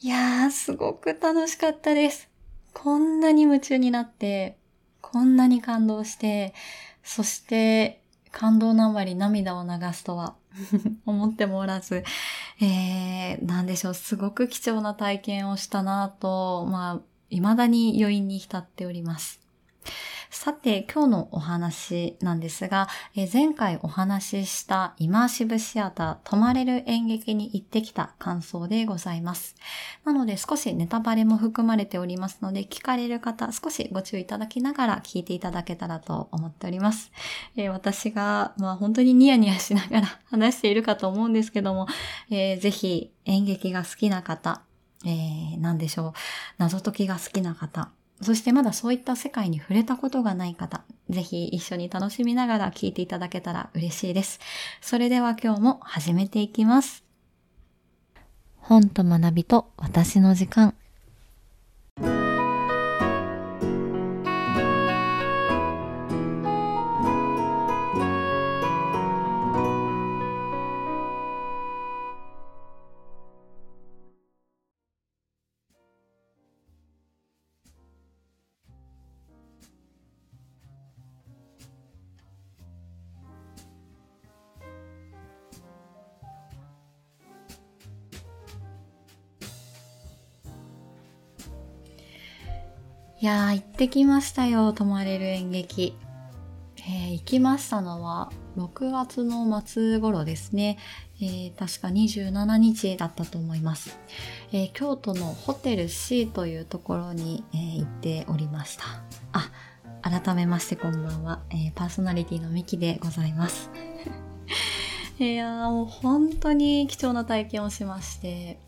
いやー、すごく楽しかったです。こんなに夢中になって、こんなに感動して、そして感動のあまり涙を流すとは思ってもおらず、なんでしょう、すごく貴重な体験をしたなぁと、未だに余韻に浸っております。さて、今日のお話なんですが、前回お話ししたイマーシブシアター泊まれる演劇に行ってきた感想でございます。なので少しネタバレも含まれておりますので、聞かれる方少しご注意いただきながら聞いていただけたらと思っております。私が本当にニヤニヤしながら話しているかと思うんですけども、ぜひ演劇が好きな方、なんでしょう、謎解きが好きな方、そしてまだそういった世界に触れたことがない方、ぜひ一緒に楽しみながら聞いていただけたら嬉しいです。それでは今日も始めていきます。本と学びと私の時間。いやー、行ってきましたよ、泊まれる演劇。行きましたのは6月の末頃ですね。確か27日だったと思います。京都のホテル C というところに、行っておりました。改めましてこんばんは。パーソナリティのミキでございます。いやー、もう本当に貴重な体験をしまして、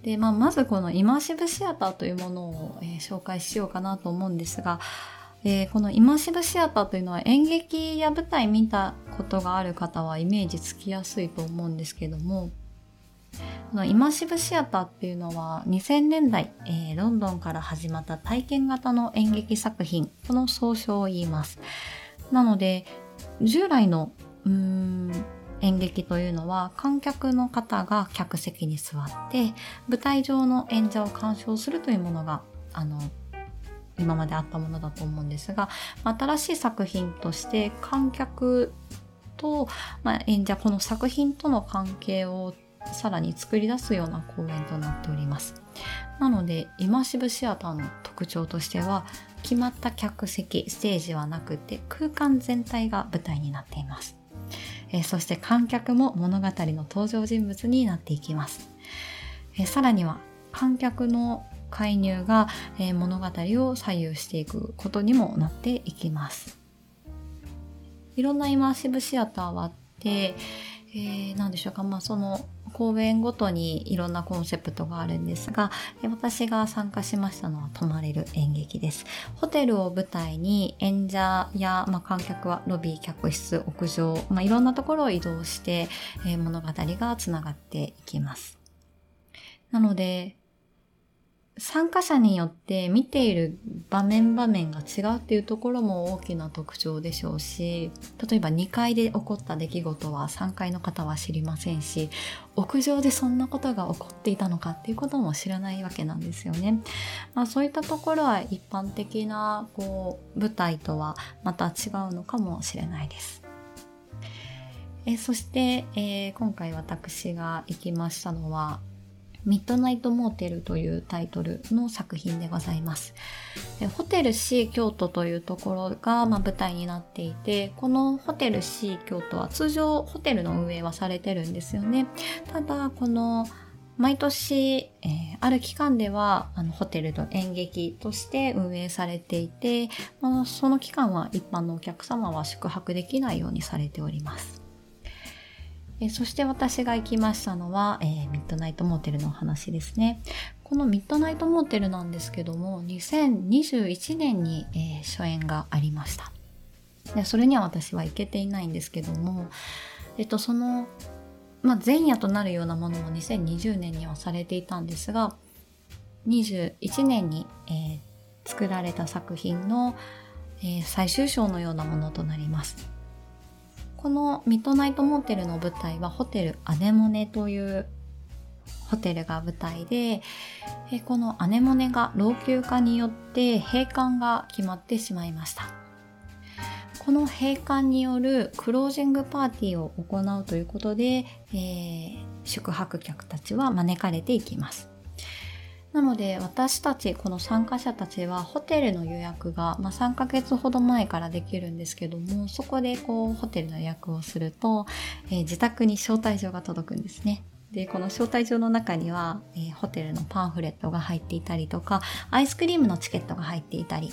でまずこのイマーシブシアターというものを、紹介しようかなと思うんですが、このイマーシブシアターというのは演劇や舞台見たことがある方はイメージつきやすいと思うんですけども、このイマーシブシアターっていうのは2000年代、ロンドンから始まった体験型の演劇作品、この総称を言います。なので従来の演劇というのは観客の方が客席に座って舞台上の演者を鑑賞するというものが今まであったものだと思うんですが、新しい作品として観客と、演者、この作品との関係をさらに作り出すような公演となっております。なのでイマーシブシアターの特徴としては決まった客席、ステージはなくて空間全体が舞台になっています。そして観客も物語の登場人物になっていきます。さらには観客の介入が、物語を左右していくことにもなっていきます。いろんなイマーシブシアターはあって、何でしょうか、その公演ごとにいろんなコンセプトがあるんですが、私が参加しましたのは泊まれる演劇です。ホテルを舞台に演者や、観客はロビー、客室、屋上、いろんなところを移動して、物語がつながっていきます。なので参加者によって見ている場面場面が違うっていうところも大きな特徴でしょうし、例えば2階で起こった出来事は3階の方は知りませんし、屋上でそんなことが起こっていたのかっていうことも知らないわけなんですよね。そういったところは一般的な舞台とはまた違うのかもしれないです。そして、今回私が行きましたのはミッドナイトモーテルというタイトルの作品でございます。ホテル C 京都というところが、舞台になっていて、このホテル C 京都は通常ホテルの運営はされてるんですよね。ただこの毎年、ある期間ではホテルの演劇として運営されていて、その期間は一般のお客様は宿泊できないようにされております。そして私が行きましたのは、ミッドナイトモーテルのお話ですね。このミッドナイトモーテルなんですけども、2021年に、初演がありました。でそれには私は行けていないんですけども、その、前夜となるようなものも2020年にはされていたんですが、21年に、作られた作品の、最終章のようなものとなります。このミッドナイトモーテルの舞台はホテルアネモネというホテルが舞台で、このアネモネが老朽化によって閉館が決まってしまいました。この閉館によるクロージングパーティーを行うということで、宿泊客たちは招かれていきます。なので私たちこの参加者たちはホテルの予約が、3ヶ月ほど前からできるんですけども、そこでホテルの予約をすると、自宅に招待状が届くんですね。でこの招待状の中には、ホテルのパンフレットが入っていたりとか、アイスクリームのチケットが入っていたり、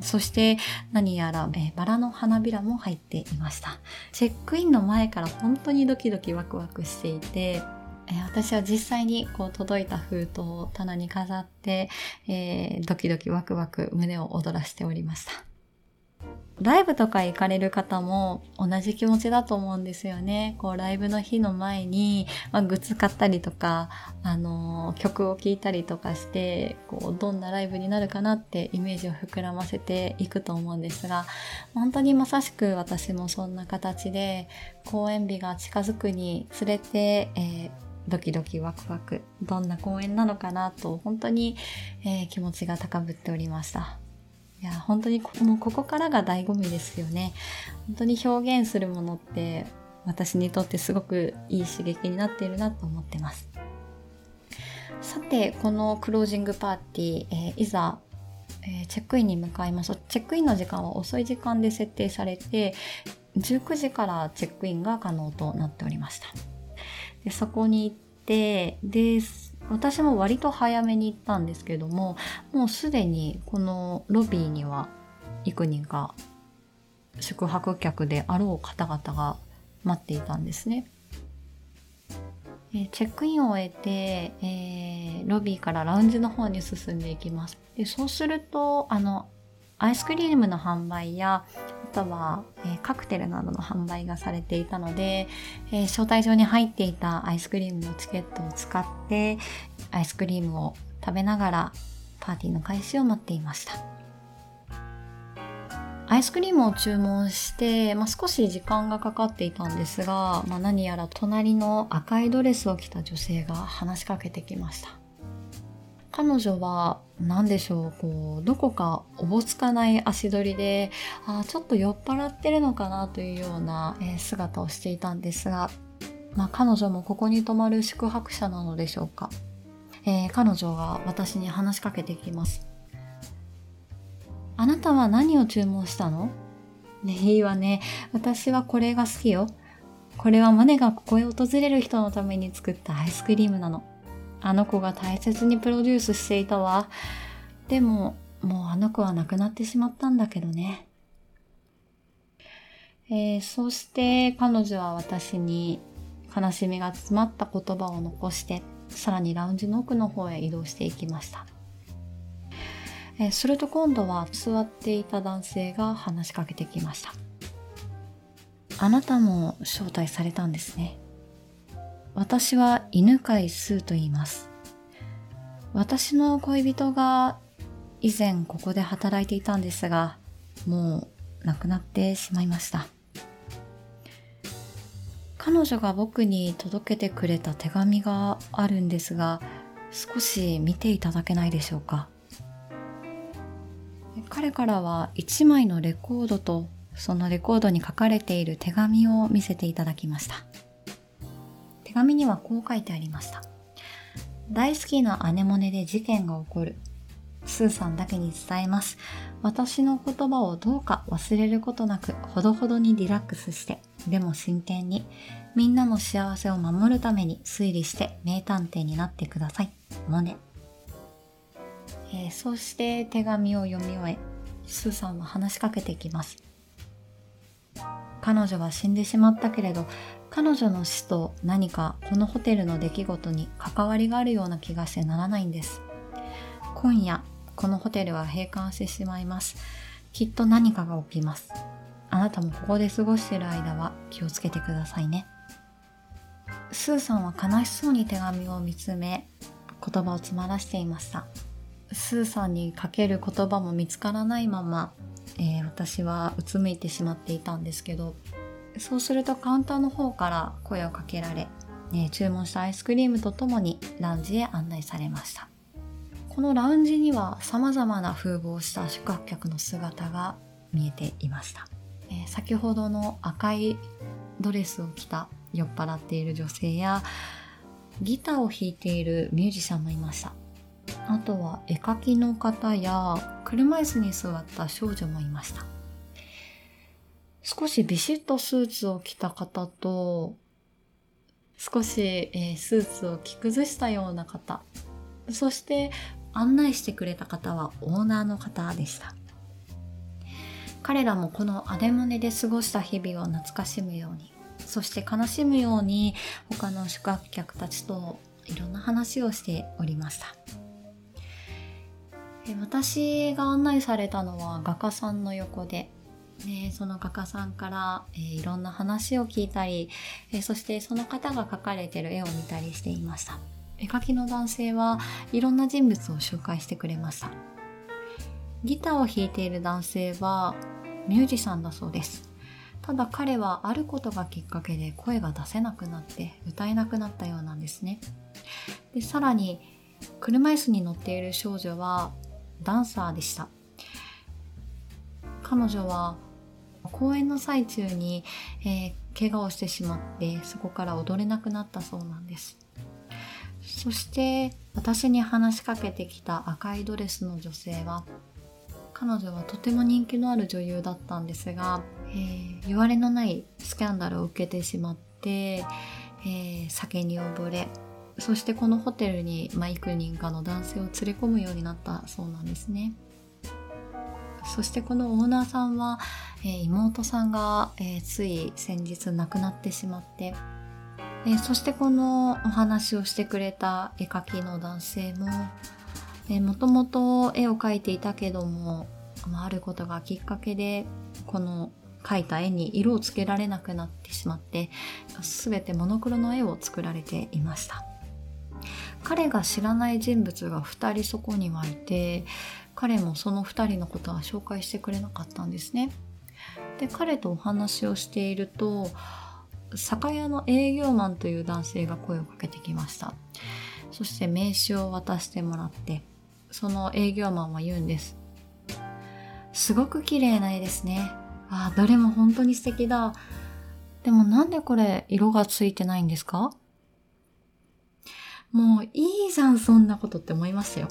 そして何やら、バラの花びらも入っていました。チェックインの前から本当にドキドキワクワクしていて、私は実際に届いた封筒を棚に飾って、ドキドキワクワク胸を躍らしておりました。ライブとか行かれる方も同じ気持ちだと思うんですよね。ライブの日の前に、グッズ買ったりとか、曲を聴いたりとかして、どんなライブになるかなってイメージを膨らませていくと思うんですが、本当にまさしく私もそんな形で、公演日が近づくにつれて、ドキドキワクワク、どんな公演なのかなと本当に、気持ちが高ぶっておりました。いや本当にもうここからが醍醐味ですよね。本当に表現するものって私にとってすごくいい刺激になっているなと思ってます。さてこのクロージングパーティー、いざチェックインに向かいます。チェックインの時間は遅い時間で設定されて、19時からチェックインが可能となっておりました。でそこに行って、で私も割と早めに行ったんですけども、もうすでにこのロビーには幾人か宿泊客であろう方々が待っていたんですね。チェックインを終えて、ロビーからラウンジの方に進んでいきます。でそうするとアイスクリームの販売や、あとは、カクテルなどの販売がされていたので、招待状に入っていたアイスクリームのチケットを使ってアイスクリームを食べながらパーティーの開始を待っていました。アイスクリームを注文して、少し時間がかかっていたんですが、何やら隣の赤いドレスを着た女性が話しかけてきました。彼女は何でしょう、どこかおぼつかない足取りで、ちょっと酔っ払ってるのかなというような姿をしていたんですが、彼女もここに泊まる宿泊者なのでしょうか。彼女が私に話しかけてきます。あなたは何を注文したの？ね、いいわね。私はこれが好きよ。これはマネがここへ訪れる人のために作ったアイスクリームなの。あの子が大切にプロデュースしていたわ。でも、もうあの子は亡くなってしまったんだけどね。そして彼女は私に悲しみが詰まった言葉を残して、さらにラウンジの奥の方へ移動していきました。すると今度は座っていた男性が話しかけてきました。あなたも招待されたんですね。私は犬飼スーと言います。私の恋人が以前ここで働いていたんですが、もう亡くなってしまいました。彼女が僕に届けてくれた手紙があるんですが、少し見ていただけないでしょうか。彼からは1枚のレコードと、そのレコードに書かれている手紙を見せていただきました。手紙にはこう書いてありました。大好きなアネモネで事件が起こる。スーさんだけに伝えます。私の言葉をどうか忘れることなく、ほどほどにリラックスして、でも真剣に、みんなの幸せを守るために推理して名探偵になってください。モネ。そして手紙を読み終え、スーさんは話しかけてきます。彼女は死んでしまったけれど、彼女の死と何かこのホテルの出来事に関わりがあるような気がしてならないんです。今夜、このホテルは閉館してしまいます。きっと何かが起きます。あなたもここで過ごしている間は気をつけてくださいね。スーさんは悲しそうに手紙を見つめ、言葉を詰まらしていました。スーさんにかける言葉も見つからないまま、私はうつむいてしまっていたんですけど、そうするとカウンターの方から声をかけられ、注文したアイスクリームとともにラウンジへ案内されました。このラウンジには様々な風貌をした宿泊客の姿が見えていました。先ほどの赤いドレスを着た酔っ払っている女性やギターを弾いているミュージシャンもいました。あとは絵描きの方や車椅子に座った少女もいました。少しビシッとスーツを着た方と少しスーツを着崩したような方、そして案内してくれた方はオーナーの方でした。彼らもこのアネモネで過ごした日々を懐かしむように、そして悲しむように他の宿泊客たちといろんな話をしておりました。私が案内されたのは画家さんの横で、その画家さんからいろんな話を聞いたり、そしてその方が描かれている絵を見たりしていました。絵描きの男性はいろんな人物を紹介してくれました。ギターを弾いている男性はミュージシャンだそうです。ただ彼はあることがきっかけで声が出せなくなって歌えなくなったようなんですね。で、さらに車椅子に乗っている少女はダンサーでした。彼女は公演の最中に、怪我をしてしまってそこから踊れなくなったそうなんです。そして私に話しかけてきた赤いドレスの女性は、彼女はとても人気のある女優だったんですが、いわれのないスキャンダルを受けてしまって、酒に溺れ、そしてこのホテルに、幾人かの男性を連れ込むようになったそうなんですね。そしてこのオーナーさんは、妹さんが、つい先日亡くなってしまって、そしてこのお話をしてくれた絵描きの男性も、もともと絵を描いていたけども、あることがきっかけでこの描いた絵に色をつけられなくなってしまって、すべてモノクロの絵を作られていました。彼が知らない人物が2人そこにはいて、彼もその2人のことは紹介してくれなかったんですね。で、彼とお話をしていると、酒屋の営業マンという男性が声をかけてきました。そして名刺を渡してもらって、その営業マンは言うんです。すごく綺麗な絵ですね。ああ、どれも本当に素敵だ。でもなんでこれ色がついてないんですか？もういいじゃん、そんなことって思いましたよ。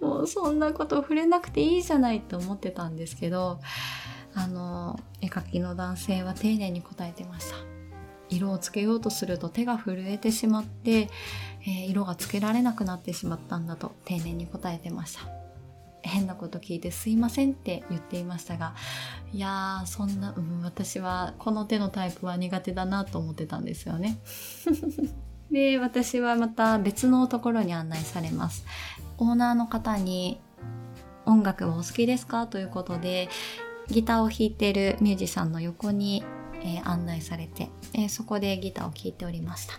もうそんなこと触れなくていいじゃないって思ってたんですけど、絵描きの男性は丁寧に答えてました。色をつけようとすると手が震えてしまって、色がつけられなくなってしまったんだと丁寧に答えてました。変なこと聞いてすいませんって言っていましたが、いやー、そんな、私はこの手のタイプは苦手だなと思ってたんですよね。で、私はまた別のところに案内されます。オーナーの方に音楽はお好きですかということで、ギターを弾いているミュージシャンの横に、案内されて、そこでギターを弾いておりました。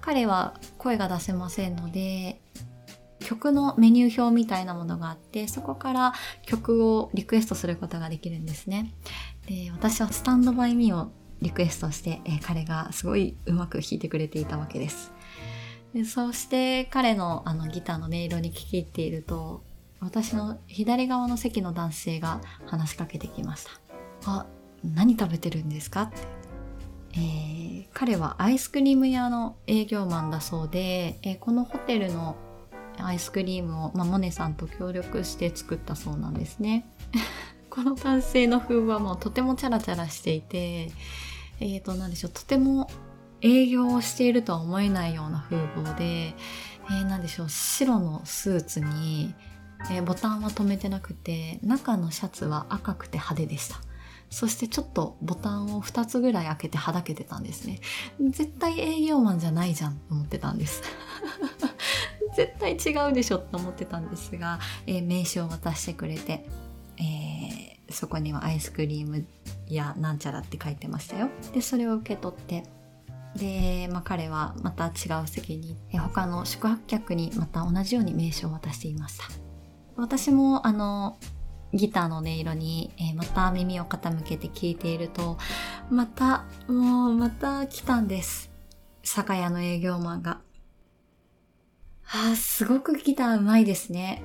彼は声が出せませんので、曲のメニュー表みたいなものがあって、そこから曲をリクエストすることができるんですね。で、私はスタンドバイミーをリクエストして、彼がすごいうまく弾いてくれていたわけです。で、そして彼のギターの音色に聞き入っていると、私の左側の席の男性が話しかけてきました。あ、何食べてるんですかって。彼はアイスクリーム屋の営業マンだそうで、このホテルのアイスクリームを、モネさんと協力して作ったそうなんですね。この男性の風はもうとてもチャラチャラしていて、何でしょう、とても営業をしているとは思えないような風貌で、何でしょう、白のスーツに、ボタンは留めてなくて、中のシャツは赤くて派手でした。そしてちょっとボタンを2つぐらい開けてはだけてたんですね。絶対営業マンじゃないじゃんと思ってたんです。絶対違うでしょと思ってたんですが、名刺を渡してくれて、そこにはアイスクリームやなんちゃらって書いてましたよ。で、それを受け取って、で、彼はまた違う席に、他の宿泊客にまた同じように名刺を渡していました。私もギターの音色に、また耳を傾けて聞いていると、また来たんです。酒屋の営業マンが。すごくギターうまいですね。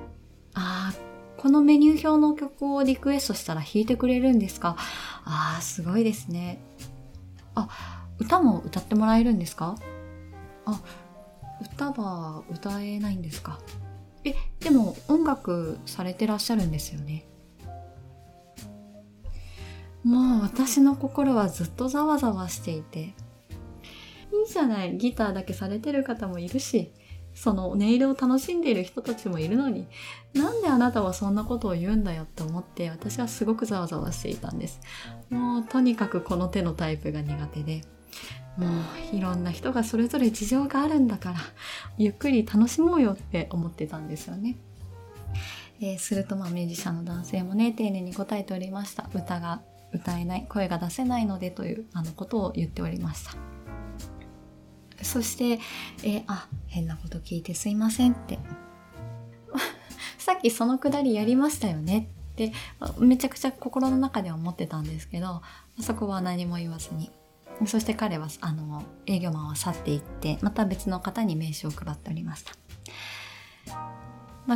このメニュー表の曲をリクエストしたら弾いてくれるんですか。すごいですね。歌も歌ってもらえるんですか。歌は歌えないんですか。でも音楽されてらっしゃるんですよね。もう私の心はずっとざわざわしていて、いいじゃない、ギターだけされてる方もいるし、その音色を楽しんでいる人たちもいるのに、なんであなたはそんなことを言うんだよって思って、私はすごくざわざわしていたんです。もうとにかくこの手のタイプが苦手で、もういろんな人がそれぞれ事情があるんだから、ゆっくり楽しもうよって思ってたんですよね。するとミュージシャンの男性もね、丁寧に答えておりました。歌が歌えない、声が出せないのでということを言っておりました。そして、変なこと聞いてすいませんってさっきそのくだりやりましたよねってめちゃくちゃ心の中では思ってたんですけど、そこは何も言わずに、そして彼は営業マンは去っていって、また別の方に名刺を配っておりました。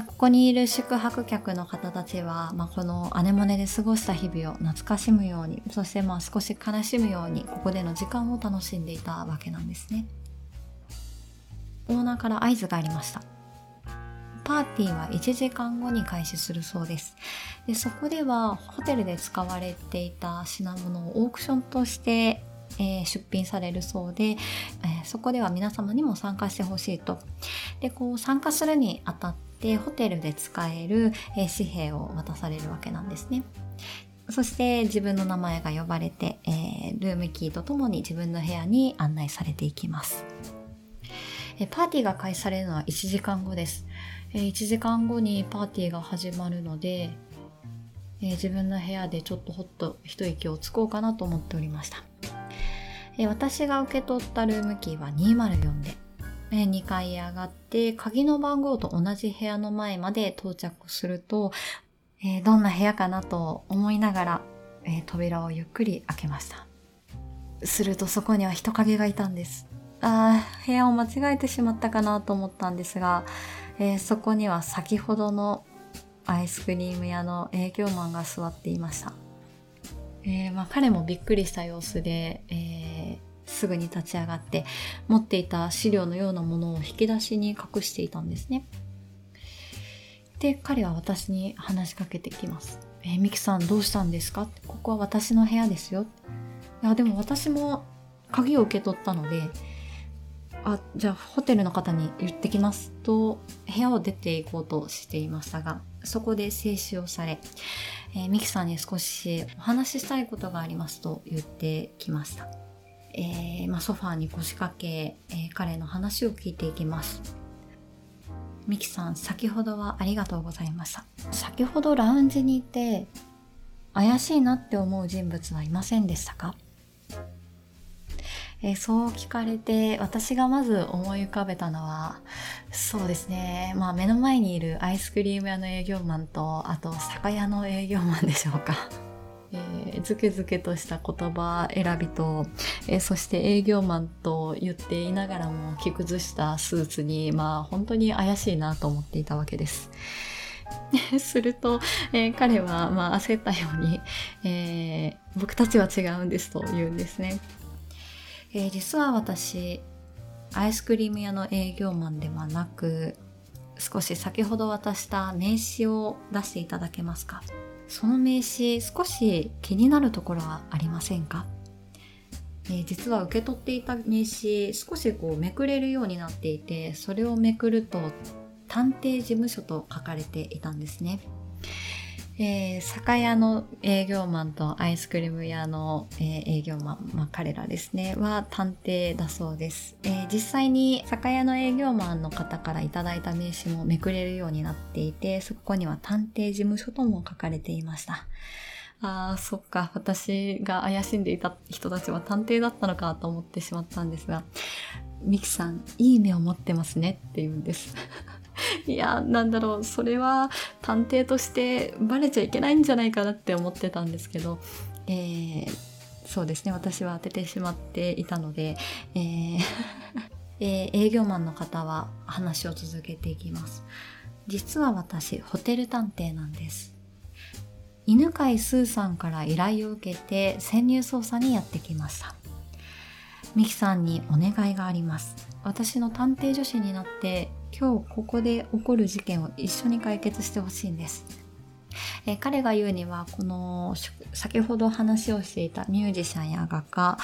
ここにいる宿泊客の方たちは、このアネモネで過ごした日々を懐かしむように、そして少し悲しむように、ここでの時間を楽しんでいたわけなんですね。オーナーから合図がありました。パーティーは1時間後に開始するそうです。でそこではホテルで使われていた品物をオークションとして、出品されるそうで、そこでは皆様にも参加してほしいと。で参加するにあたってホテルで使える、紙幣を渡されるわけなんですね。そして自分の名前が呼ばれて、ルームキーとともに自分の部屋に案内されていきます。パーティーが開始されるのは1時間後です。1時間後にパーティーが始まるので、自分の部屋でちょっとほっと一息をつこうかなと思っておりました。私が受け取ったルームキーは204で、2階へ上がって鍵の番号と同じ部屋の前まで到着すると、どんな部屋かなと思いながら、扉をゆっくり開けました。するとそこには人影がいたんです。部屋を間違えてしまったかなと思ったんですが、そこには先ほどのアイスクリーム屋の営業マンが座っていました。彼もびっくりした様子で、すぐに立ち上がって持っていた資料のようなものを引き出しに隠していたんですね。で彼は私に話しかけてきます。ミキさんどうしたんですか。ここは私の部屋ですよ。いやでも私も鍵を受け取ったので、じゃあホテルの方に言ってきますと部屋を出ていこうとしていましたが、そこで制止をされ、ミキさんに少しお話ししたいことがありますと言ってきました。ソファーに腰掛け、彼の話を聞いていきます。ミキさん先ほどはありがとうございました。先ほどラウンジにいて怪しいなって思う人物はいませんでしたか。そう聞かれて私がまず思い浮かべたのは、そうですね、目の前にいるアイスクリーム屋の営業マンと、あと酒屋の営業マンでしょうか。ズケズケとした言葉選びと、そして営業マンと言っていながらも着崩したスーツに、本当に怪しいなと思っていたわけです。すると、彼は焦ったように、僕たちは違うんですと言うんですね。実は私アイスクリーム屋の営業マンではなく、少し先ほど渡した名刺を出していただけますか。その名刺少し気になるところはありませんか。実は受け取っていた名刺少しめくれるようになっていて、それをめくると探偵事務所と書かれていたんですね。酒屋の営業マンとアイスクリーム屋の、営業マン、彼らですねは探偵だそうです。実際に酒屋の営業マンの方からいただいた名刺もめくれるようになっていて、そこには探偵事務所とも書かれていました。そっか、私が怪しんでいた人たちは探偵だったのかと思ってしまったんですが、ミキさんいい目を持ってますねって言うんです。いや、なんだろう、それは探偵としてバレちゃいけないんじゃないかなって思ってたんですけど、そうですね、私は当ててしまっていたので、営業マンの方は話を続けていきます。実は私、ホテル探偵なんです。犬飼スーさんから依頼を受けて潜入捜査にやってきました。ミキさんにお願いがあります。私の探偵助手になって、今日ここで起こる事件を一緒に解決してほしいんです。彼が言うには、この先ほど話をしていたミュージシャンや画家、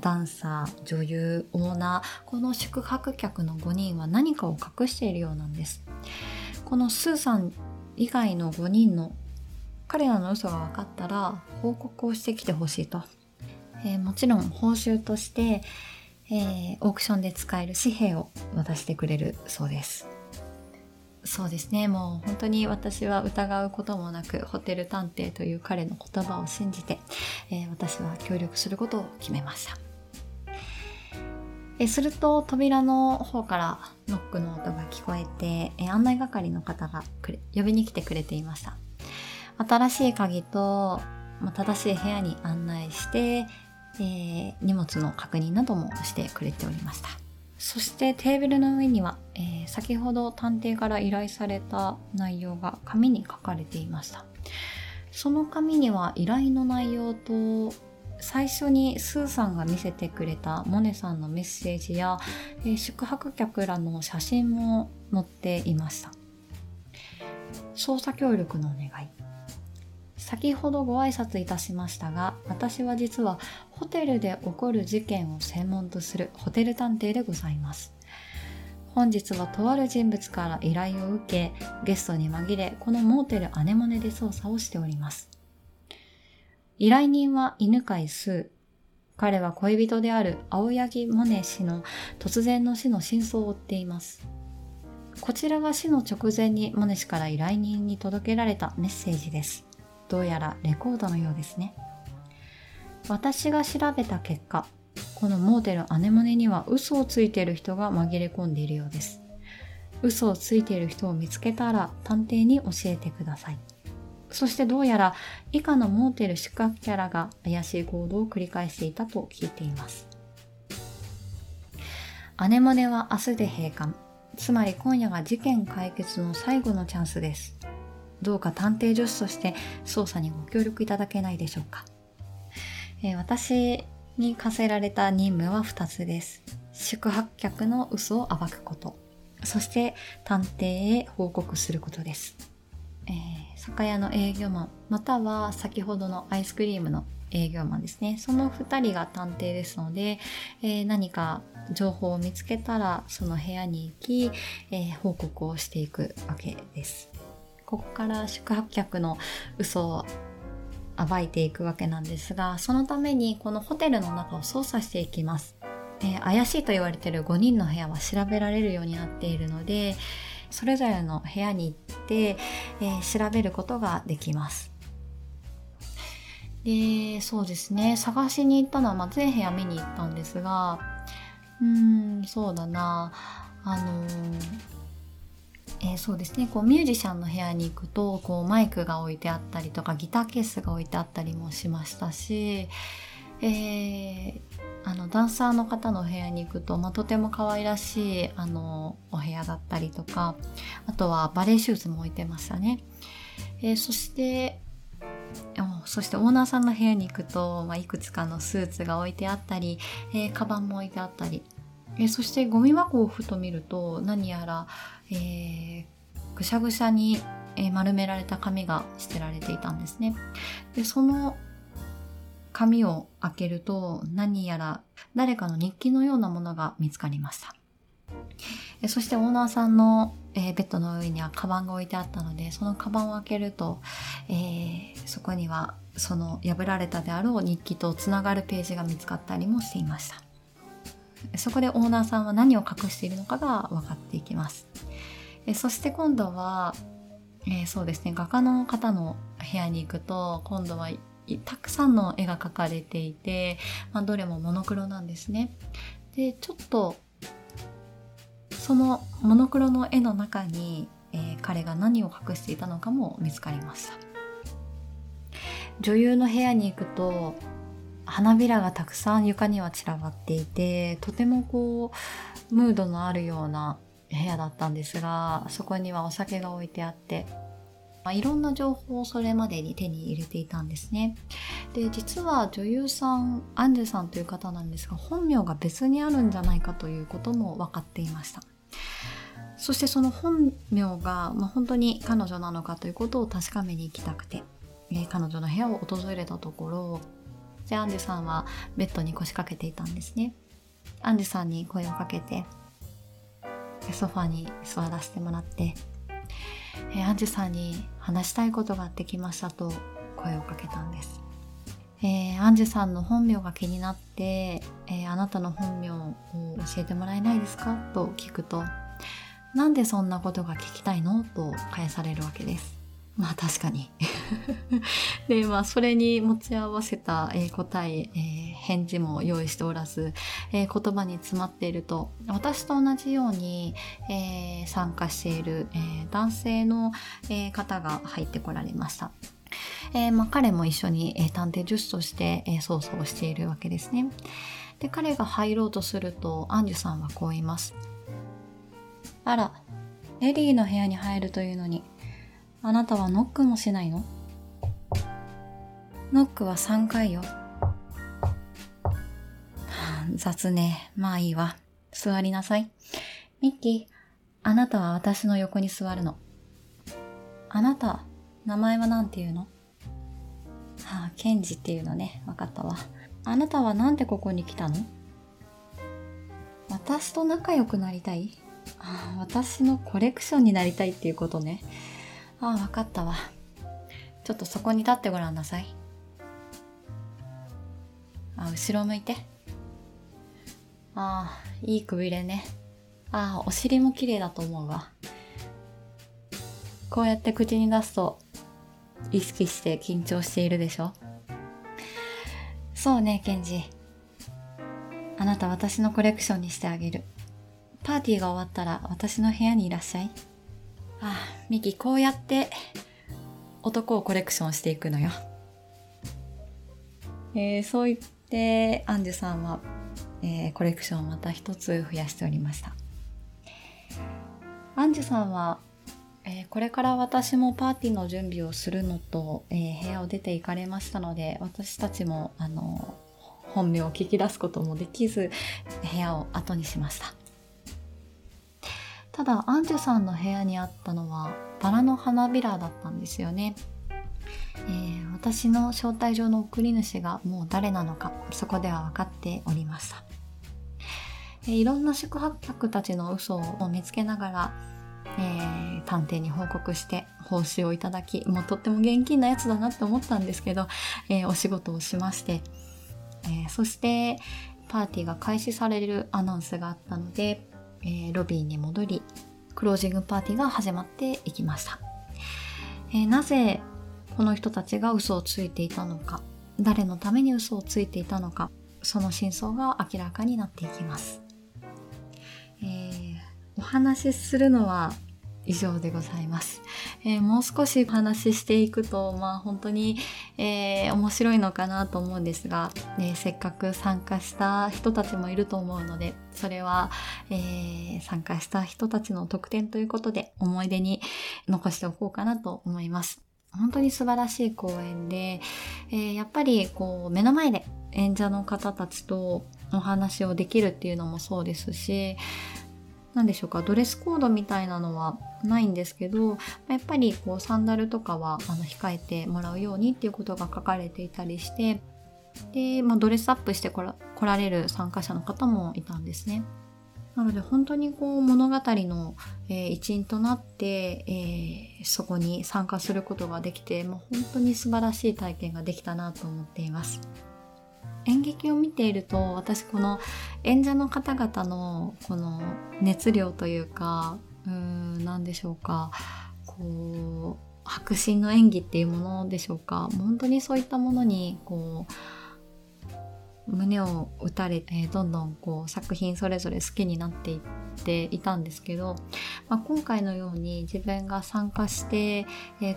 ダンサー、女優、オーナー、この宿泊客の5人は何かを隠しているようなんです。このスーさん以外の5人の彼らの嘘が分かったら報告をしてきてほしいと、もちろん報酬として、オークションで使える紙幣を渡してくれるそうです。そうですね、もう本当に私は疑うこともなくホテル探偵という彼の言葉を信じて、私は協力することを決めました。すると扉の方からノックの音が聞こえて、案内係の方が呼びに来てくれていました。新しい鍵と正しい部屋に案内して、荷物の確認などもしてくれておりました。そしてテーブルの上には、先ほど探偵から依頼された内容が紙に書かれていました。その紙には依頼の内容と最初にスーさんが見せてくれたモネさんのメッセージや、宿泊客らの写真も載っていました。捜査協力のお願い。先ほどご挨拶いたしましたが、私は実はホテルで起こる事件を専門とするホテル探偵でございます。本日はとある人物から依頼を受け、ゲストに紛れ、このモーテルアネモネで捜査をしております。依頼人は犬飼スー。彼は恋人である青柳モネ氏の突然の死の真相を追っています。こちらは死の直前にモネ氏から依頼人に届けられたメッセージです。どうやらレコードのようですね。私が調べた結果、このモーテルアネモネには嘘をついている人が紛れ込んでいるようです。嘘をついている人を見つけたら探偵に教えてください。そしてどうやら以下のモーテル宿泊キャラが怪しい行動を繰り返していたと聞いています。アネモネは明日で閉館。つまり今夜が事件解決の最後のチャンスです。どうか探偵助手として捜査にご協力いただけないでしょうか。私に課せられた任務は2つです。宿泊客の嘘を暴くこと、そして探偵へ報告することです。酒屋の営業マン、または先ほどのアイスクリームの営業マンですね。その2人が探偵ですので、何か情報を見つけたらその部屋に行き、報告をしていくわけです。ここから宿泊客の嘘を暴いていくわけなんですが、そのためにこのホテルの中を捜査していきます。怪しいと言われている5人の部屋は調べられるようになっているので、それぞれの部屋に行って、調べることができます。で、そうですね、探しに行ったのは、全部屋見に行ったんですが、そうだな、そうですね、こうミュージシャンの部屋に行くとこうマイクが置いてあったりとかギターケースが置いてあったりもしましたし、ダンサーの方の部屋に行くと、とても可愛らしいお部屋だったりとか、あとはバレエシューズも置いてましたね。そしてオーナーさんの部屋に行くと、いくつかのスーツが置いてあったり、カバンも置いてあったり、そしてゴミ箱をふと見ると、何やら、ぐしゃぐしゃに丸められた紙が捨てられていたんですね。で、その紙を開けると、何やら誰かの日記のようなものが見つかりました。そしてオーナーさんのベッドの上にはカバンが置いてあったので、そのカバンを開けると、そこにはその破られたであろう日記とつながるページが見つかったりもしていました。そこでオーナーさんは何を隠しているのかが分かっていきます。そして今度は、そうですね、画家の方の部屋に行くと、今度はたくさんの絵が描かれていて、どれもモノクロなんですね。で、ちょっとそのモノクロの絵の中に、彼が何を隠していたのかも見つかりました。女優の部屋に行くと、花びらがたくさん床には散らばっていて、とてもこうムードのあるような部屋だったんですが、そこにはお酒が置いてあって、いろんな情報をそれまでに手に入れていたんですね。で、実は女優さんアンジュさんという方なんですが、本名が別にあるんじゃないかということも分かっていました。そしてその本名が、本当に彼女なのかということを確かめに行きたくて、彼女の部屋を訪れたところ、でアンジュさんはベッドに腰掛けていたんですね。アンジュさんに声をかけてソファに座らせてもらって、アンジュさんに話したいことがあってきましたと声をかけたんです。アンジュさんの本名が気になって、あなたの本名を教えてもらえないですかと聞くと、なんでそんなことが聞きたいのと返されるわけです。確かにで、それに持ち合わせた、答え、返事も用意しておらず、言葉に詰まっていると、私と同じように、参加している、男性の、方が入ってこられました。彼も一緒に、探偵助手として、捜査をしているわけですね。で、彼が入ろうとするとアンジュさんはこう言います。あら、エリーの部屋に入るというのにあなたはノックもしないの？ノックは3回よ。雑ね。いいわ。座りなさい。ミッキー、あなたは私の横に座るの。あなた、名前はなんて言うの？ケンジっていうのね。わかったわ。あなたはなんでここに来たの？私と仲良くなりたい？私のコレクションになりたいっていうことね。わかったわ。ちょっとそこに立ってごらんなさい。後ろ向いて。いいくびれね。お尻も綺麗だと思うわ。こうやって口に出すと意識して緊張しているでしょ。そうね、ケンジ。あなた私のコレクションにしてあげる。パーティーが終わったら私の部屋にいらっしゃい。ミキ、こうやって男をコレクションしていくのよ。そう言ってアンジュさんは、コレクションをまた一つ増やしておりました。アンジュさんは、これから私もパーティーの準備をするのと、部屋を出て行かれましたので、私たちも本名を聞き出すこともできず部屋を後にしました。ただアンジュさんの部屋にあったのはバラの花びらだったんですよね。私の招待状の送り主がもう誰なのか、そこでは分かっておりました。いろんな宿泊客たちの嘘を見つけながら、探偵に報告して報酬をいただき、もうとっても現金なやつだなって思ったんですけど、お仕事をしまして、そしてパーティーが開始されるアナウンスがあったので、ロビーに戻り、クロージングパーティーが始まっていきました。なぜこの人たちが嘘をついていたのか、誰のために嘘をついていたのか、その真相が明らかになっていきます。お話しするのは以上でございます。もう少しお話ししていくと、本当に、面白いのかなと思うんですが、せっかく参加した人たちもいると思うので、それは、参加した人たちの特典ということで思い出に残しておこうかなと思います。本当に素晴らしい公演で、やっぱりこう目の前で演者の方たちとお話をできるっていうのもそうですし、なんでしょうか、ドレスコードみたいなのはないんですけど、やっぱりこうサンダルとかは控えてもらうようにっていうことが書かれていたりして、で、ドレスアップして来られる参加者の方もいたんですね。なので本当にこう物語の、一員となって、そこに参加することができて、本当に素晴らしい体験ができたなと思っています。演劇を見ていると、私この演者の方々のこの熱量というか、なんでしょうか、こう迫真の演技っていうものでしょうか、本当にそういったものにこう胸を打たれて、どんどんこう作品それぞれ好きになっていっていたんですけど、今回のように自分が参加して、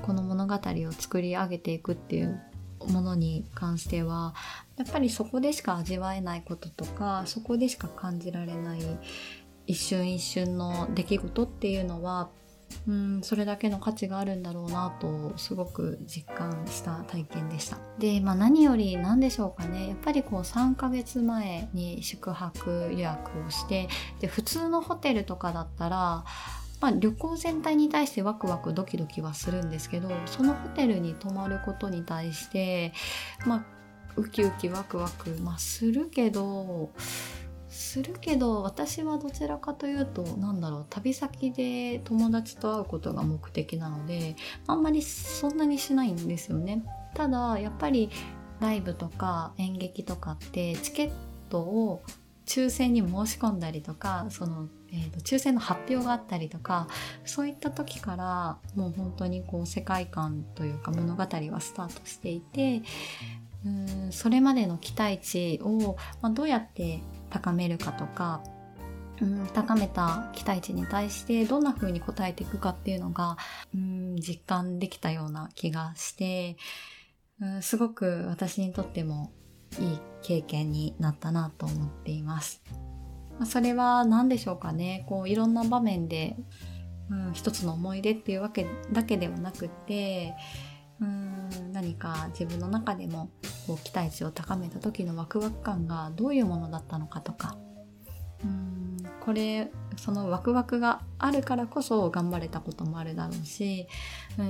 この物語を作り上げていくっていうものに関してはやっぱりそこでしか味わえないこととか、そこでしか感じられない一瞬一瞬の出来事っていうのは、それだけの価値があるんだろうなとすごく実感した体験でした。で、何より何でしょうかね、やっぱり3ヶ月前に宿泊予約をして、で普通のホテルとかだったら旅行全体に対してワクワクドキドキはするんですけど、そのホテルに泊まることに対してウキウキワクワク、するけど私はどちらかというと旅先で友達と会うことが目的なのであんまりそんなにしないんですよね。ただやっぱりライブとか演劇とかってチケットを抽選に申し込んだりとか、抽選の発表があったりとか、そういった時からもう本当に世界観というか物語はスタートしていて、それまでの期待値を、どうやって高めるかとか、高めた期待値に対してどんな風に応えていくかっていうのが、実感できたような気がして、すごく私にとってもいい経験になったなと思っています。それは何でしょうかね。いろんな場面で、一つの思い出っていうわけだけではなくて、何か自分の中でも期待値を高めた時のワクワク感がどういうものだったのかとか、そのワクワクがあるからこそ頑張れたこともあるだろうし、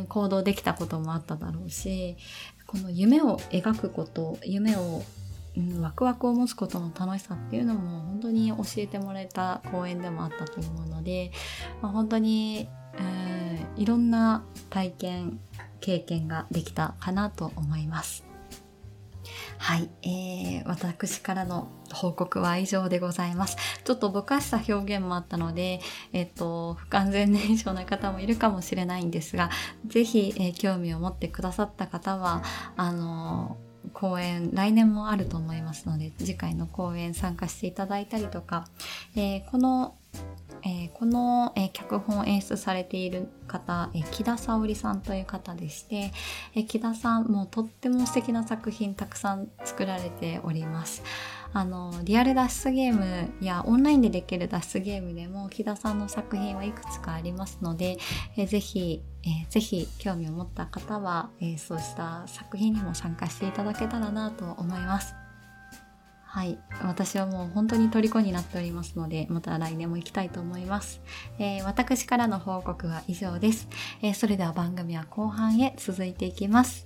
行動できたこともあっただろうし、この夢を描くこと、夢を、ワクワクを持つことの楽しさっていうのも本当に教えてもらえた講演でもあったと思うので、本当に、いろんな体験、経験ができたかなと思います。はい、私からの報告は以上でございます。ちょっとぼかした表現もあったので、不完全燃焼な方もいるかもしれないんですが、ぜひ、興味を持ってくださった方は講演来年もあると思いますので、次回の講演参加していただいたりとか、この脚本を演出されている方、木田沙織さんという方でして、木田さんもとっても素敵な作品たくさん作られております。リアル脱出ゲームやオンラインでできる脱出ゲームでも木田さんの作品はいくつかありますので、ぜひ興味を持った方は、そうした作品にも参加していただけたらなと思います。はい、私はもう本当に虜になっておりますので、また来年も行きたいと思います。私からの報告は以上です。それでは番組は後半へ続いていきます。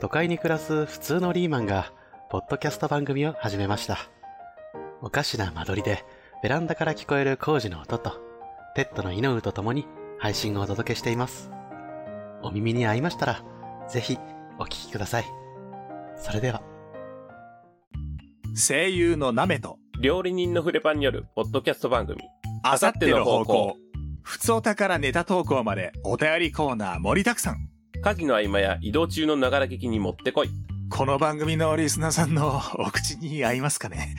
都会に暮らす普通のリーマンがポッドキャスト番組を始めました。おかしな間取りでベランダから聞こえる工事の音とペットのイノウとともに配信をお届けしています。お耳に合いましたらぜひお聞きください。それでは。声優のなめと料理人の筆パンによるポッドキャスト番組あさっての方向、ふつおたからネタ投稿までお便りコーナー盛りだくさん。家事の合間や移動中のながら聞きにもってこい。この番組のリスナーさんのお口に合いますかね。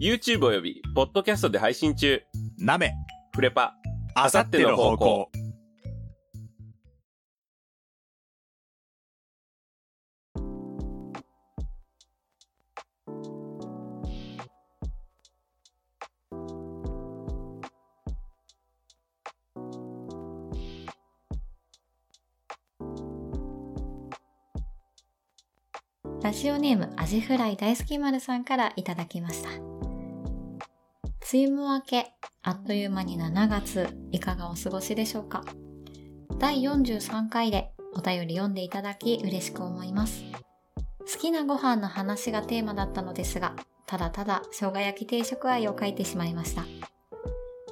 YouTube およびポッドキャストで配信中。なめフレパあさっての方向。ラジオネームアジフライ大好き丸さんからいただきました。梅雨も明け、あっという間に7月、いかがお過ごしでしょうか。第43回でお便り読んでいただき嬉しく思います。好きなご飯の話がテーマだったのですが、ただただ生姜焼き定食愛を書いてしまいました。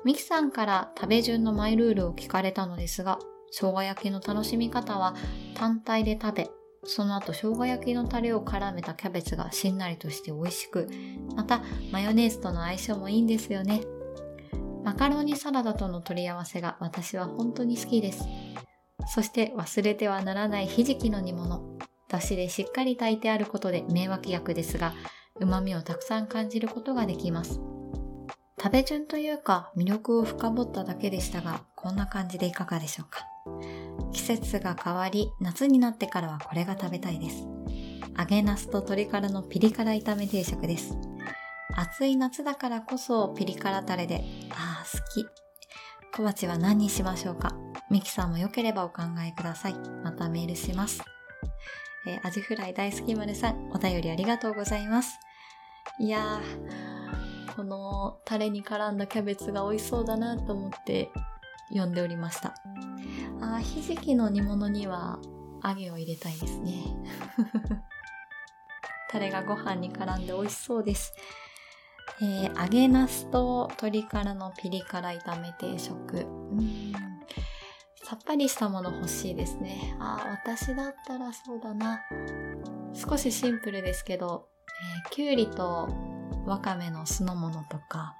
ミキさんから食べ順のマイルールを聞かれたのですが、生姜焼きの楽しみ方は単体で食べ、その後生姜焼きのタレを絡めたキャベツがしんなりとして美味しく、またマヨネーズとの相性もいいんですよね。マカロニサラダとの取り合わせが私は本当に好きです。そして忘れてはならないひじきの煮物、だしでしっかり炊いてあることで名脇役ですが、旨味をたくさん感じることができます。食べ順というか魅力を深掘っただけでしたが、こんな感じでいかがでしょうか。季節が変わり、夏になってからはこれが食べたいです。揚げナスと鶏からのピリ辛炒め定食です。暑い夏だからこそピリ辛タレで、あー好き。小鉢は何にしましょうか。ミキさんも良ければお考えください。またメールします。アジフライ大好き丸さん、お便りありがとうございます。いやー、このタレに絡んだキャベツが美味しそうだなと思って読んでおりました。ひじきの煮物には揚げを入れたいですね。タレがご飯に絡んで美味しそうです。揚げなすと鶏からのピリ辛炒め定食、さっぱりしたもの欲しいですね。私だったらそうだな、少しシンプルですけど、きゅうりとわかめの酢の物とか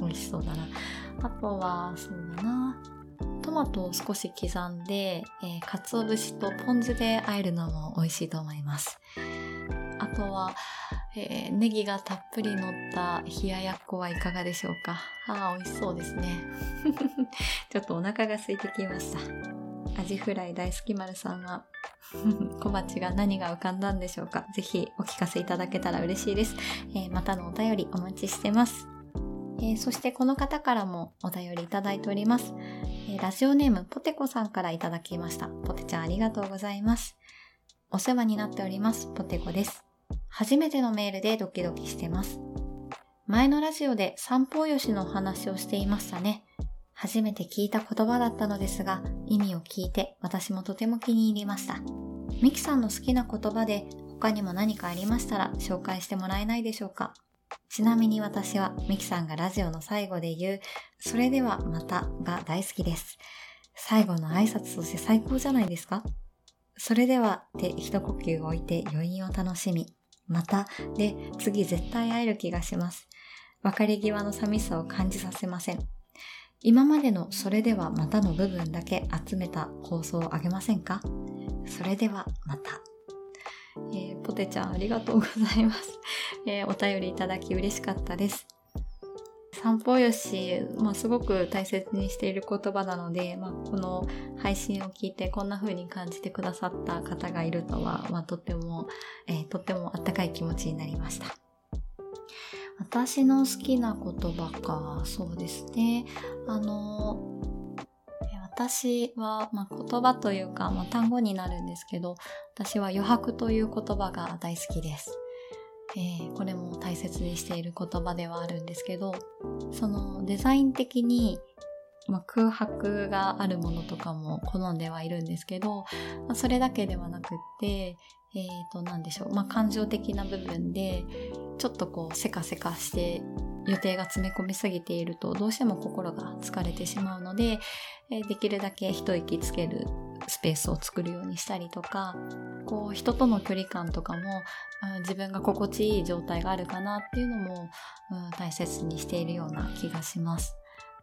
美味しそうだな。あとはそうだな、トマトを少し刻んで、鰹節とポン酢で和えるのも美味しいと思います。あとは、ネギがたっぷり乗った冷ややっこはいかがでしょうか。美味しそうですね。ちょっとお腹が空いてきました。アジフライ大好き丸さんは小鉢が何が浮かんだんでしょうか。ぜひお聞かせいただけたら嬉しいです。またのお便りお待ちしてます。そしてこの方からもお便りいただいております。ラジオネームポテコさんからいただきました。ポテちゃんありがとうございます。お世話になっております。ポテコです。初めてのメールでドキドキしてます。前のラジオで三方よしのお話をしていましたね。初めて聞いた言葉だったのですが、意味を聞いて私もとても気に入りました。ミキさんの好きな言葉で他にも何かありましたら紹介してもらえないでしょうか。ちなみに私はミキさんがラジオの最後で言うそれではまたが大好きです。最後の挨拶として最高じゃないですか。それではで一呼吸置いて余韻を楽しみ、またで次絶対会える気がします。別れ際の寂しさを感じさせません。今までのそれではまたの部分だけ集めた放送をあげませんか。それではまた。ポテちゃんありがとうございます。お便りいただき嬉しかったです。三方よし、すごく大切にしている言葉なので、この配信を聞いてこんな風に感じてくださった方がいるとは、とってもあったかい気持ちになりました。私の好きな言葉か、そうですね。私は、言葉というか、単語になるんですけど、私は余白という言葉が大好きです。これも大切にしている言葉ではあるんですけど、そのデザイン的に、空白があるものとかも好んではいるんですけど、それだけではなくって、感情的な部分でちょっとせかせかして予定が詰め込みすぎているとどうしても心が疲れてしまうので、できるだけ一息つけるスペースを作るようにしたりとか、人との距離感とかも、自分が心地いい状態があるかなっていうのも、大切にしているような気がします。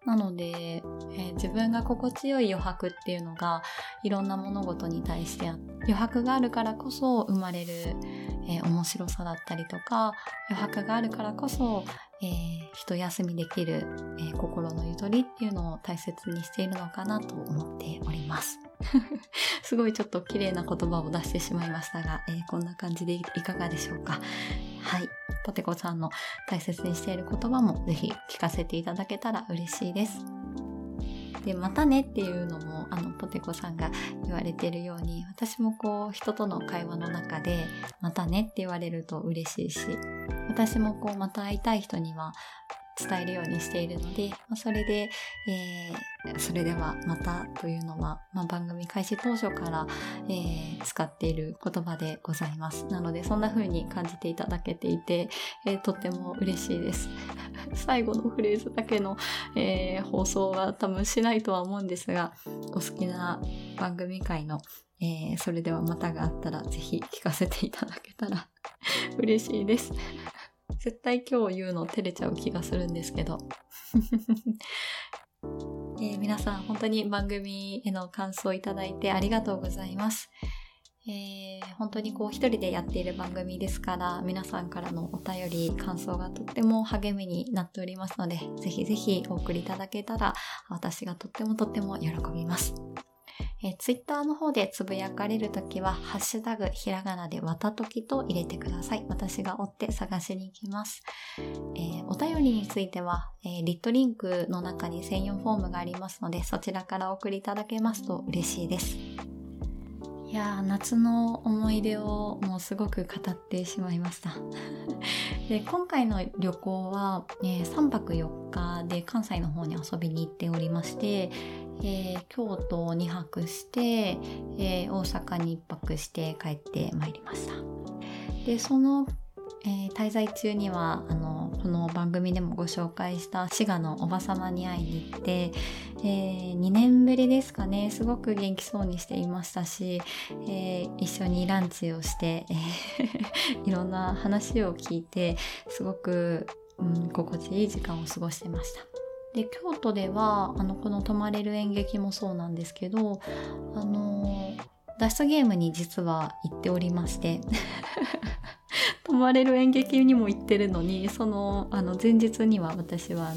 なので、自分が心地よい余白っていうのがいろんな物事に対して余白があるからこそ生まれる、面白さだったりとか、余白があるからこそ、一休みできる、心のゆとりっていうのを大切にしているのかなと思っております。すごいちょっと綺麗な言葉を出してしまいましたが、こんな感じでいかがでしょうか。はい、ポテコさんの大切にしている言葉もぜひ聞かせていただけたら嬉しいです。で、またねっていうのもポテコさんが言われているように、私も人との会話の中でまたねって言われると嬉しいし、私もまた会いたい人には伝えるようにしているので、それで、それではまたというのは、番組開始当初から、使っている言葉でございます。なのでそんな風に感じていただけていて、とっても嬉しいです。最後のフレーズだけの、放送は多分しないとは思うんですが、お好きな番組会の、それではまたがあったらぜひ聞かせていただけたら嬉しいです。絶対今日言うの照れちゃう気がするんですけど、皆さん本当に番組への感想をいただいてありがとうございます。本当にこう一人でやっている番組ですから、皆さんからのお便り感想がとっても励みになっておりますので、ぜひぜひお送りいただけたら私がとっても喜びます。Twitter の方でつぶやかれるときはハッシュタグひらがなでわたときと入れてください。私が追って探しに行きます。お便りについては、リットリンクの中に専用フォームがありますので、そちらからお送りいただけますと嬉しいです。いや、夏の思い出をもうすごく語ってしまいましたで、今回の旅行は、3泊4日で関西の方に遊びに行っておりまして、京都を2泊して、大阪に1泊して帰ってまいりました。で、その、滞在中にはこの番組でもご紹介した滋賀のおばさまに会いに行って、2年ぶりですかね、すごく元気そうにしていましたし、一緒にランチをしていろんな話を聞いて、すごく、心地いい時間を過ごしてました。で、京都ではこの泊まれる演劇もそうなんですけど、脱出ゲームに実は行っておりまして泊まれる演劇にも行ってるのに、その、前日には私は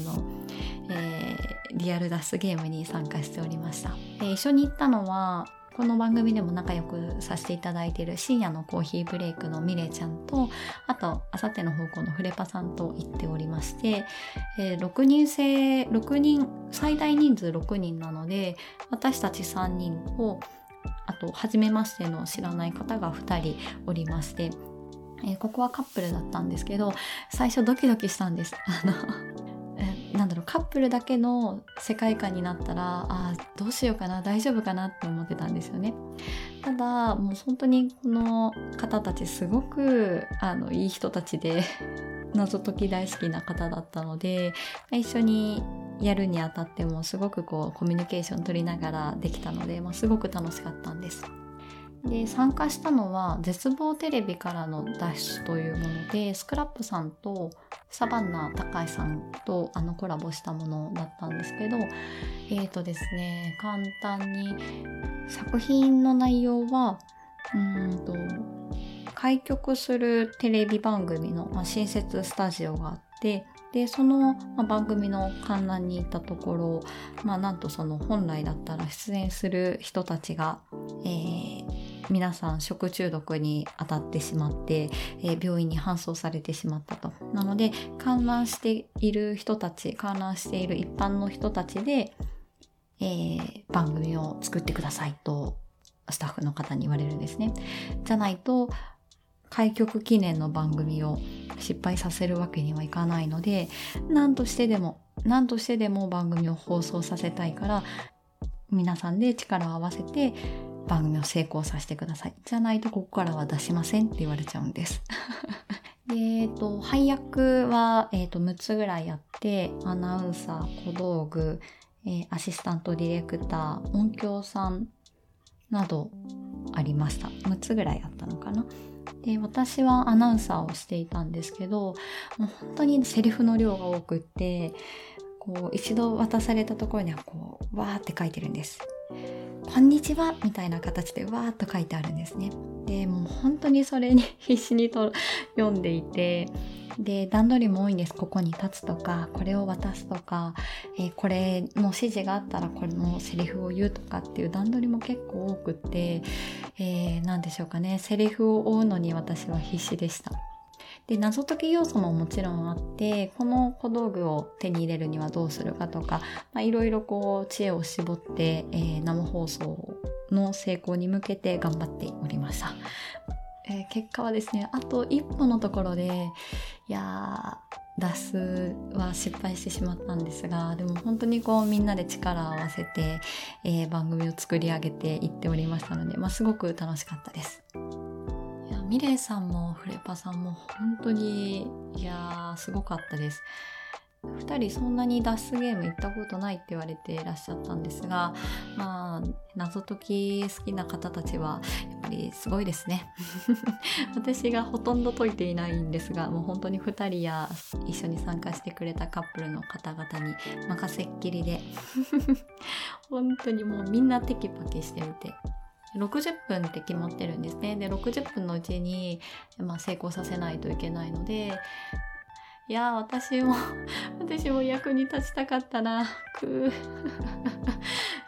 リアル脱出ゲームに参加しておりました。一緒に行ったのは、この番組でも仲良くさせていただいている深夜のコーヒーブレイクのミレちゃんと、あとあさっての方向のフレパさんと行っておりまして、最大人数6人なので、私たち3人と、あと初めましての知らない方が2人おりまして、ここはカップルだったんですけど、最初ドキドキしたんです。カップルだけの世界観になったら、どうしようかな、大丈夫かなって思ってたんですよね。ただ、もう本当にこの方たちすごくいい人たちで謎解き大好きな方だったので、一緒にやるにあたってもすごくこうコミュニケーション取りながらできたので、すごく楽しかったんです。で、参加したのは絶望テレビからの脱出というもので、スクラップさんとサバンナ高井さんとコラボしたものだったんですけど、ですね、簡単に作品の内容は開局するテレビ番組の、新設スタジオがあって、でその番組の観覧に行ったところ、なんとその本来だったら出演する人たちが、皆さん食中毒に当たってしまって、病院に搬送されてしまったと。なので観覧している一般の人たちで、番組を作ってくださいとスタッフの方に言われるんですね。じゃないと開局記念の番組を失敗させるわけにはいかないので、何としてでも番組を放送させたいから、皆さんで力を合わせて番組を成功させてください。じゃないとここからは出しませんって言われちゃうんですで、配役は、6つぐらいあって、アナウンサー、小道具、アシスタントディレクター、音響さんなどありました。6つぐらいあったのかな。で、私はアナウンサーをしていたんですけど、もう本当にセリフの量が多くって、こう一度渡されたところにはこうわーって書いてるんです。こんにちはみたいな形でわーっと書いてあるんですね。で、もう本当にそれに必死に読んでいて、で段取りも多いんです。ここに立つとか、これを渡すとか、これの指示があったらこれのセリフを言うとかっていう段取りも結構多くって、何でしょうかね、セリフを追うのに私は必死でした。で、謎解き要素ももちろんあって、この小道具を手に入れるにはどうするかとか、いろいろこう知恵を絞って、生放送の成功に向けて頑張っておりました。結果はですね、あと一歩のところで、いやー、脱出は失敗してしまったんですが、でも本当にこうみんなで力を合わせて、番組を作り上げていっておりましたので、すごく楽しかったです。いや、ミレイさんもフレパさんも本当に、いやー、すごかったです。2人そんなに脱出ゲーム行ったことないって言われていらっしゃったんですが、まあ謎解き好きな方たちはやっぱりすごいですね私がほとんど解いていないんですが、もう本当に2人や一緒に参加してくれたカップルの方々に任せっきりで本当にもうみんなテキパキしてみて、60分って決まってるんですね。で60分のうちに、成功させないといけないので、いやー私も役に立ちたかったな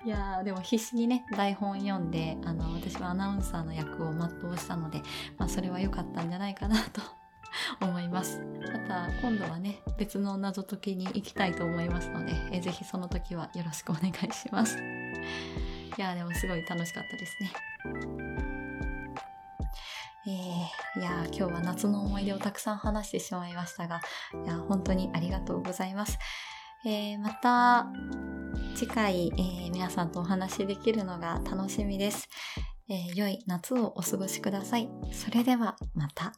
いやーでも必死にね台本読んで、私はアナウンサーの役を全うしたので、それは良かったんじゃないかなと思います。また今度はね別の謎解きに行きたいと思いますので、ぜひその時はよろしくお願いします。いやーでもすごい楽しかったですね。いや今日は夏の思い出をたくさん話してしまいましたが、いや本当にありがとうございます。また次回、皆さんとお話できるのが楽しみです。良い夏をお過ごしください。それではまた。